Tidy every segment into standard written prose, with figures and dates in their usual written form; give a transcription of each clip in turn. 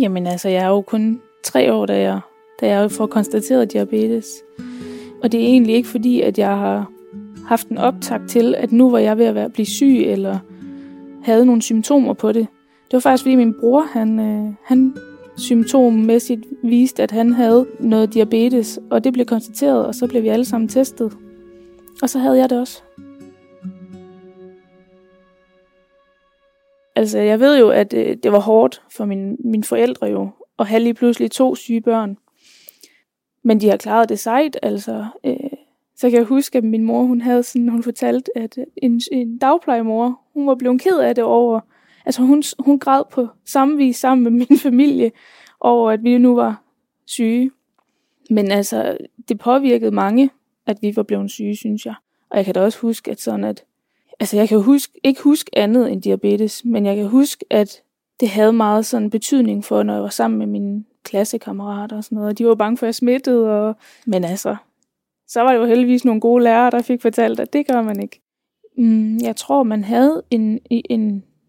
Jamen altså, jeg er jo kun 3 år, da jeg får konstateret diabetes. Og det er egentlig ikke fordi, at jeg har haft en optakt til, at nu var jeg ved at blive syg, eller havde nogle symptomer på det. Det var faktisk fordi min bror, han symptommæssigt viste, at han havde noget diabetes, og det blev konstateret, og så blev vi alle sammen testet. Og så havde jeg det også. Altså, jeg ved jo, at det var hårdt for mine forældre jo, at have lige pludselig 2 syge børn. Men de har klaret det sejt, altså. Så kan jeg huske, at min mor, hun fortalte, at en dagplejemor, hun var blevet ked af det over. Altså, hun græd på samme vis sammen med min familie over, at vi nu var syge. Men altså, det påvirkede mange, at vi var blevet syge, synes jeg. Og jeg kan da også huske, at sådan at... Altså, jeg kan ikke huske andet end diabetes, men jeg kan huske, at det havde meget sådan betydning for, når jeg var sammen med mine klassekammerater og sådan noget. De var bange for, at jeg smittede, og... Men altså, så var det jo heldigvis nogle gode lærere, der fik fortalt, at det gør man ikke. Jeg tror, man havde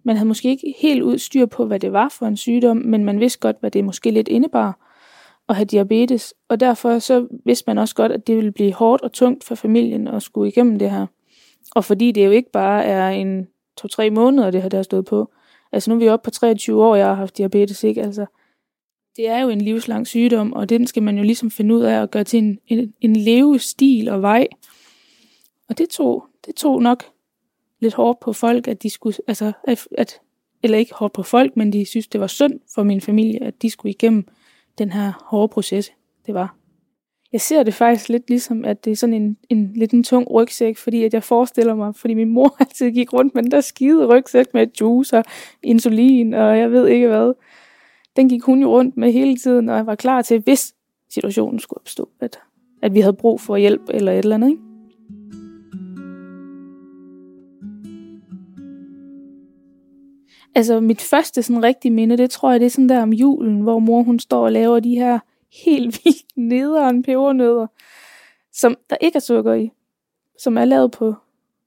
man havde måske ikke helt udstyr på, hvad det var for en sygdom, men man vidste godt, hvad det måske lidt indebar at have diabetes. Og derfor så vidste man også godt, at det ville blive hårdt og tungt for familien at skulle igennem det her. Og fordi det jo ikke bare er en 2-3 måneder, det her der har stået på. Altså nu er vi oppe på 23 år, jeg har haft diabetes, ikke? Altså, det er jo en livslang sygdom, og den skal man jo ligesom finde ud af at gøre til en levestil og vej. Og det tog nok lidt hårdt på folk, at de skulle, altså, eller ikke hårdt på folk, men de synes, det var synd for min familie, at de skulle igennem den her hårde proces, det var. Jeg ser det faktisk lidt ligesom, at det er sådan en lidt tung rygsæk, fordi at jeg forestiller mig, fordi min mor altid gik rundt med den der skide rygsæk med juice og insulin, og jeg ved ikke hvad. Den gik hun jo rundt med hele tiden, og jeg var klar til, hvis situationen skulle opstå, at vi havde brug for hjælp eller et eller andet, ikke? Altså mit første sådan rigtige minde, det tror jeg, det er sådan der om julen, hvor mor hun står og laver de her helt vildt nederen pebernødder, som der ikke er sukker i, som er lavet på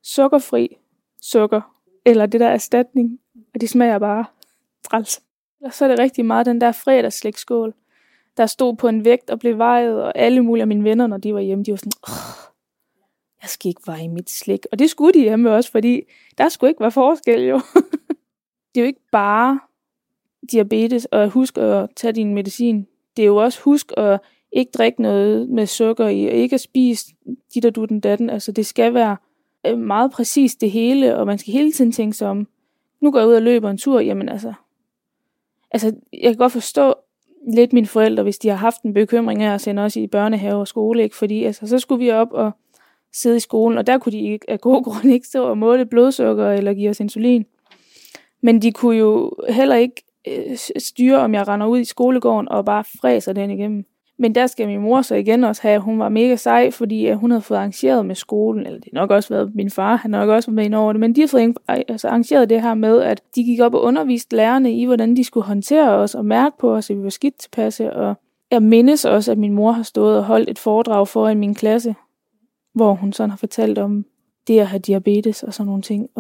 sukkerfri sukker, eller det der erstatning, og de smager bare træls. Og så er det rigtig meget den der fredagsslikskål, der stod på en vægt og blev vejet, og alle mulige af mine venner, når de var hjemme, de var sådan, jeg skal ikke veje mit slik. Og det skulle de hjemme også, fordi der skulle ikke være forskel jo. Det er jo ikke bare diabetes, og husk at tage din medicin. Det er jo også husk at ikke drikke noget med sukker i, og ikke at spise dit og dutten datten. Altså det skal være meget præcist det hele, og man skal hele tiden tænke sig om, nu går jeg ud og løber en tur, jamen altså jeg kan godt forstå lidt mine forældre, hvis de har haft en bekymring af at sende os i børnehave og skole, ikke? Fordi altså, så skulle vi op og sidde i skolen, og der kunne de ikke, af god grund ikke stå og måle blodsukker eller give os insulin. Men de kunne jo heller ikke styre, om jeg render ud i skolegården og bare fræser den igennem. Men der skal min mor så igen også have, at hun var mega sej, fordi hun havde fået arrangeret med skolen, eller det har nok også været min far, han har nok også været med ind over det, men de har fået arrangeret det her med, at de gik op og underviste lærerne i, hvordan de skulle håndtere os og mærke på os, at vi var skidt tilpasse. Og jeg mindes også, at min mor har stået og holdt et foredrag foran min klasse, hvor hun sådan har fortalt om det at have diabetes og sådan nogle ting,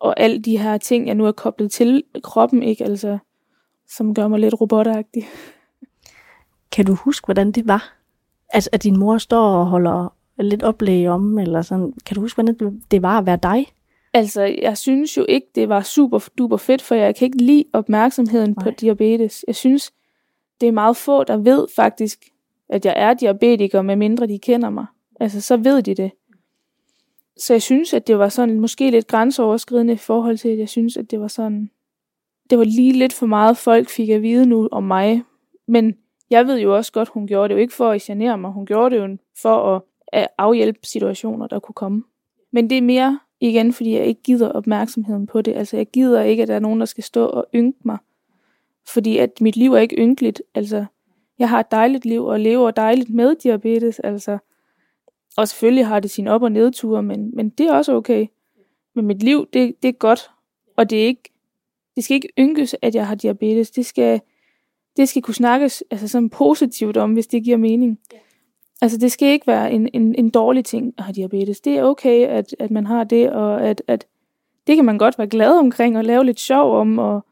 og alle de her ting, jeg nu er koblet til kroppen, ikke? Altså, som gør mig lidt robotagtig. Kan du huske, hvordan det var? Altså, at din mor står og holder lidt oplæg om, eller sådan. Kan du huske, hvordan det var at være dig? Altså, jeg synes jo ikke, det var super duper fedt, for jeg kan ikke lide opmærksomheden på diabetes. Jeg synes, det er meget få, der ved faktisk, at jeg er diabetiker, medmindre de kender mig. Altså, så ved de det. Så jeg synes, at det var sådan måske lidt grænseoverskridende i forhold til, at jeg synes, at det var sådan... Det var lige lidt for meget, folk fik at vide nu om mig. Men jeg ved jo også godt, hun gjorde det jo ikke for at genere mig. Hun gjorde det jo for at afhjælpe situationer, der kunne komme. Men det er mere igen, fordi jeg ikke gider opmærksomheden på det. Altså jeg gider ikke, at der er nogen, der skal stå og ynke mig. Fordi at mit liv er ikke ynkeligt. Altså jeg har et dejligt liv og lever dejligt med diabetes, altså... Og selvfølgelig har det sine op- og nedture, men det er også okay. Men mit liv, det er godt. Og det skal ikke ynkes, at jeg har diabetes. Det skal kunne snakkes altså sådan positivt om, hvis det giver mening. Ja. Altså det skal ikke være en dårlig ting at have diabetes. Det er okay, at man har det, og at det kan man godt være glad omkring og lave lidt sjov om. Og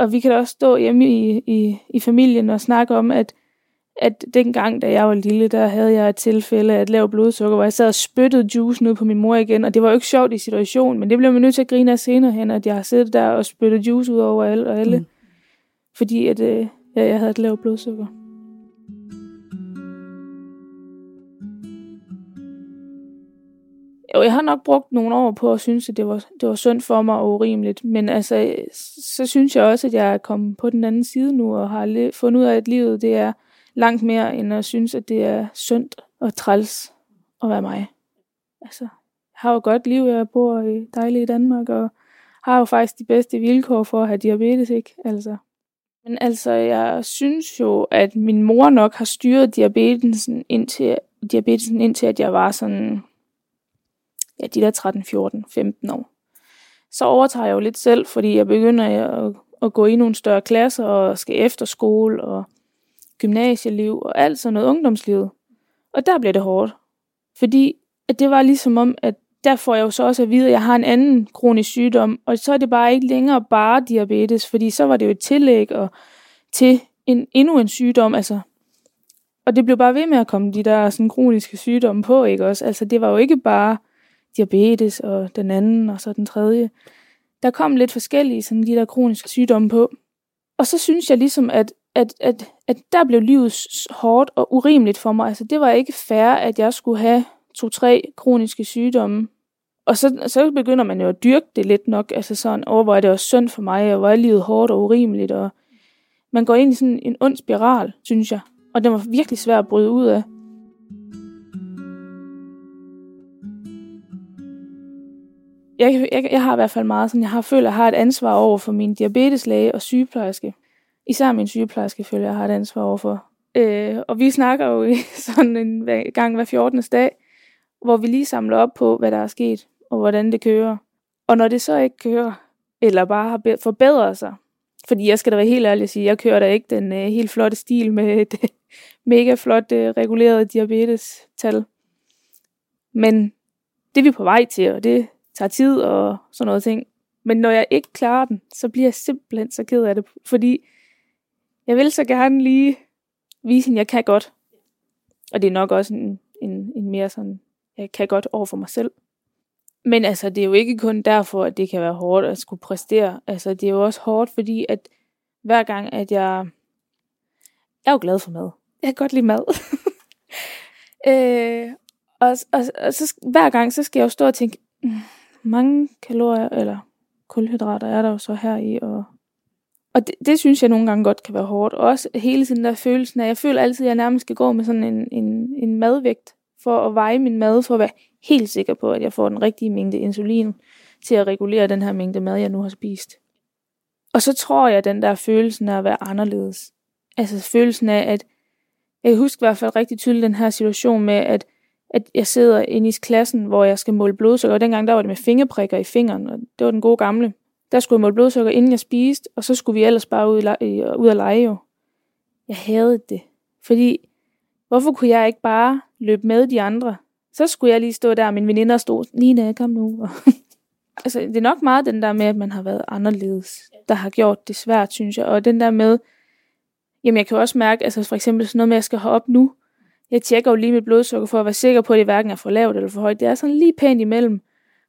Og vi kan da også stå hjemme i familien og snakke om, at dengang, da jeg var lille, der havde jeg et tilfælde af et lavt blodsukker, hvor jeg sad og spyttede juicen ud på min mor igen, og det var jo ikke sjovt i situationen, men det blev man nødt til at grine af senere hen, at jeg har siddet der og spyttet juice ud over alle, fordi at, jeg havde et lavt blodsukker. Jo, jeg har nok brugt nogle år på at synes, at det var synd for mig og urimeligt, men altså, så synes jeg også, at jeg er kommet på den anden side nu, og har fundet ud af, at livet det er langt mere, end at synes, at det er synd og træls at være mig. Altså, jeg har jo et godt liv, jeg bor i dejlige Danmark, og har jo faktisk de bedste vilkår for at have diabetes, ikke? Altså. Men altså, jeg synes jo, at min mor nok har styret diabetesen indtil at jeg var sådan, ja, de der 13, 14, 15 år. Så overtager jeg jo lidt selv, fordi jeg begynder at gå i nogle større klasser, og skal efterskole, og gymnasieliv og alt sådan noget, ungdomslivet. Og der blev det hårdt. Fordi at det var ligesom om, at der får jeg jo så også at vide, at jeg har en anden kronisk sygdom, og så er det bare ikke længere bare diabetes, fordi så var det jo et tillæg og til endnu en sygdom, altså. Og det blev bare ved med at komme de der sådan kroniske sygdomme på, ikke også? Altså det var jo ikke bare diabetes og den anden og så den tredje. Der kom lidt forskellige sådan de der kroniske sygdomme på. Og så synes jeg ligesom, at der blev livet hårdt og urimeligt for mig. Altså, det var ikke fair, at jeg skulle have 2-3 kroniske sygdomme. Og så begynder man jo at dyrke det lidt nok. Altså sådan, hvor er det også synd for mig, og hvor er livet hårdt og urimeligt. Og man går ind i sådan en ond spiral, synes jeg. Og den var virkelig svær at bryde ud af. Jeg har i hvert fald meget sådan, jeg har et ansvar over for min diabeteslæge og sygeplejerske. Især min sygeplejerske føler, jeg har et ansvar overfor. Og vi snakker jo sådan en gang hver 14. dag, hvor vi lige samler op på, hvad der er sket, og hvordan det kører. Og når det så ikke kører, eller bare har forbedret sig, fordi jeg skal da være helt ærlig og sige, jeg kører da ikke den helt flotte stil med et mega flot regulerede diabetestal. Men det er vi på vej til, og det tager tid og sådan noget ting. Men når jeg ikke klarer den, så bliver jeg simpelthen så ked af det, fordi jeg vil så gerne lige vise, at jeg kan godt. Og det er nok også en mere sådan, jeg kan godt over for mig selv. Men altså, det er jo ikke kun derfor, at det kan være hårdt at skulle præstere. Altså, det er jo også hårdt, fordi at hver gang, at jeg er jo glad for mad. Jeg kan godt lide mad. Og så hver gang, så skal jeg jo stå og tænke, mange kalorier eller kulhydrater er der jo så her i, og det synes jeg nogle gange godt kan være hårdt. Også hele tiden der følelsen af, jeg føler altid, at jeg nærmest skal gå med sådan en madvægt, for at veje min mad, for at være helt sikker på, at jeg får den rigtige mængde insulin, til at regulere den her mængde mad, jeg nu har spist. Og så tror jeg, at den der følelsen af at være anderledes. Altså følelsen af, at jeg husker i hvert fald rigtig tydeligt den her situation med, at jeg sidder inde i klassen, hvor jeg skal måle blodsukker. Og dengang der var det med fingerprikker i fingeren, og det var den gode gamle. Der skulle jeg måle blodsukker, inden jeg spiste, og så skulle vi ellers bare ud og lege jo. Jeg havde det. Fordi, hvorfor kunne jeg ikke bare løbe med de andre? Så skulle jeg lige stå der, og min veninder stod, Nina, kom nu. Altså, det er nok meget den der med, at man har været anderledes, der har gjort det svært, synes jeg. Og den der med, jamen jeg kan også mærke, altså for eksempel sådan noget med, at jeg skal herop nu. Jeg tjekker jo lige mit blodsukker for at være sikker på, at det hverken er for lavt eller for højt. Det er sådan lige pænt imellem.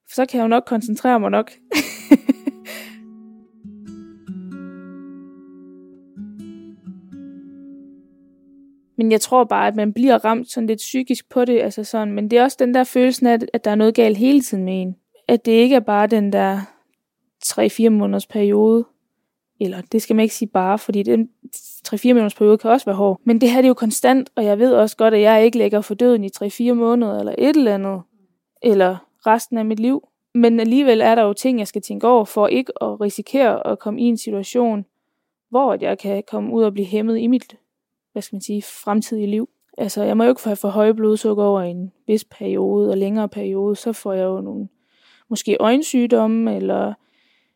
For så kan jeg jo nok koncentrere mig nok. Men jeg tror bare, at man bliver ramt sådan lidt psykisk på det. Altså sådan. Men det er også den der følelsen af, at der er noget galt hele tiden med en. At det ikke er bare den der 3-4 måneders periode. Eller det skal man ikke sige bare, fordi den 3-4 måneders periode kan også være hård. Men det her det er jo konstant, og jeg ved også godt, at jeg ikke ligger for døden i 3-4 måneder, eller et eller andet, eller resten af mit liv. Men alligevel er der jo ting, jeg skal tænke over, for ikke at risikere at komme i en situation, hvor jeg kan komme ud og blive hæmmet i mit, hvad skal man sige, fremtidige liv. Altså, jeg må jo ikke have for høje blodsukker over en vis periode, og længere periode, så får jeg jo nogle, måske øjensygdomme, eller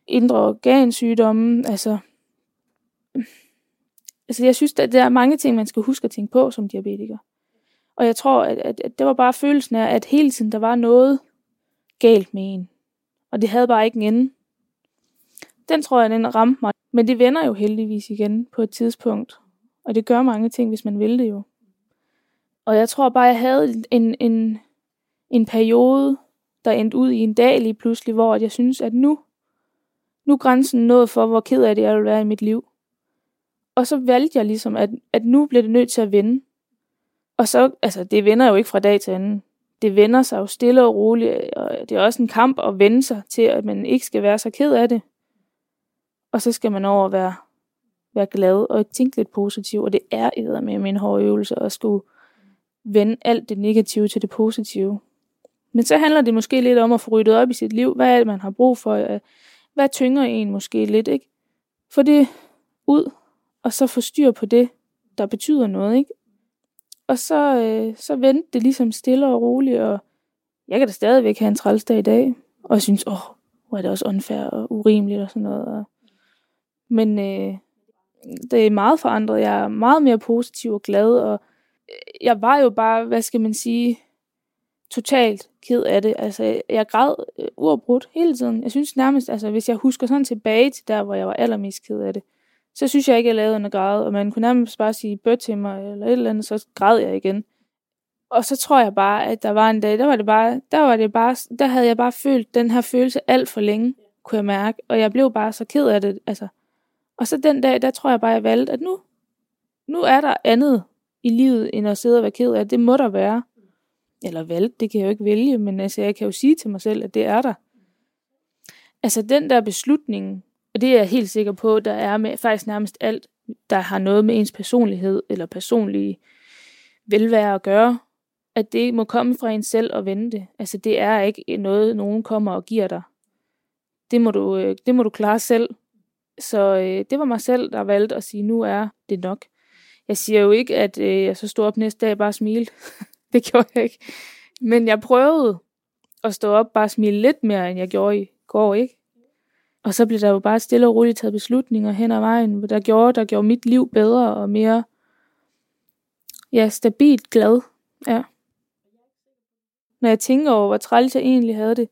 indre organsygdomme, altså jeg synes, at der er mange ting, man skal huske at tænke på som diabetiker. Og jeg tror, at det var bare følelsen af, at hele tiden der var noget galt med en. Og det havde bare ikke en ende. Den tror jeg, den ramte mig. Men det vender jo heldigvis igen på et tidspunkt. Og det gør mange ting, hvis man vil det jo. Og jeg tror bare, jeg havde en periode, der endte ud i en dag lige pludselig, hvor jeg synes, at nu er grænsen nået for, hvor ked af det jeg vil være i mit liv. Og så valgte jeg ligesom, at nu bliver det nødt til at vende. Og så, altså det vender jo ikke fra dag til anden. Det vender sig jo stille og roligt, og det er også en kamp at vende sig til, at man ikke skal være så ked af det. Og så skal man over at være glad og tænke lidt positivt, og det er eddermame en hård øvelse at skulle vende alt det negative til det positive. Men så handler det måske lidt om at få ryddet op i sit liv. Hvad er det, man har brug for? Hvad tynger en måske lidt, ikke? Få det ud, og så få styr på det, der betyder noget, ikke? Og så vendte det ligesom stille og roligt, og jeg kan da stadigvæk have en trælsdag i dag, og jeg synes, hvor er det også unfair og urimeligt og sådan noget. Men det er meget forandret. Jeg er meget mere positiv og glad, og jeg var jo bare, hvad skal man sige, totalt ked af det. Altså, jeg græd uafbrudt hele tiden. Jeg synes nærmest, altså hvis jeg husker sådan tilbage til der, hvor jeg var allermest ked af det, så synes jeg ikke, jeg lavede en græd, og man kunne nærmest bare sige bøt til mig, eller et eller andet, så græd jeg igen. Og så tror jeg bare, at der var en dag, der havde jeg bare følt den her følelse alt for længe, kunne jeg mærke, og jeg blev bare så ked af det, altså. Og så den dag, der tror jeg bare, jeg valgte, at nu er der andet i livet, end at sidde og være ked af det. Det må der være. Eller valgte, det kan jeg jo ikke vælge, men altså, jeg kan jo sige til mig selv, at det er der. Altså den der beslutning, og det er jeg helt sikker på, der er med faktisk nærmest alt, der har noget med ens personlighed eller personlige velvære at gøre, at det må komme fra en selv og vende det. Altså det er ikke noget, nogen kommer og giver dig. Det må du klare selv. Så det var mig selv, der valgte at sige, nu er det nok. Jeg siger jo ikke, at jeg så stod op næste dag bare smile. Det gjorde jeg ikke. Men jeg prøvede at stå op bare smile lidt mere, end jeg gjorde i går, ikke? Og så blev der jo bare stille og roligt taget beslutninger hen ad vejen, der gjorde mit liv bedre og mere stabilt glad. Ja. Når jeg tænker over, hvor træls jeg egentlig havde det,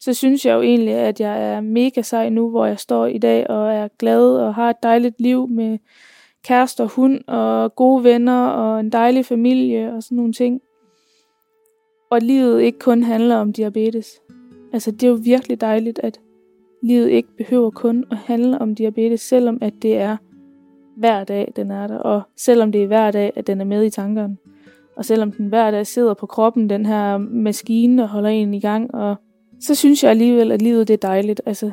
så synes jeg jo egentlig, at jeg er mega sej nu, hvor jeg står i dag og er glad og har et dejligt liv med kæreste og hund og gode venner og en dejlig familie og sådan nogle ting. Og at livet ikke kun handler om diabetes. Altså det er jo virkelig dejligt, at livet ikke behøver kun at handle om diabetes, selvom at det er hver dag, den er der. Og selvom det er hver dag, at den er med i tankerne. Og selvom den hver dag sidder på kroppen, den her maskine, og holder en i gang. Og så synes jeg alligevel, at livet det er dejligt. Altså,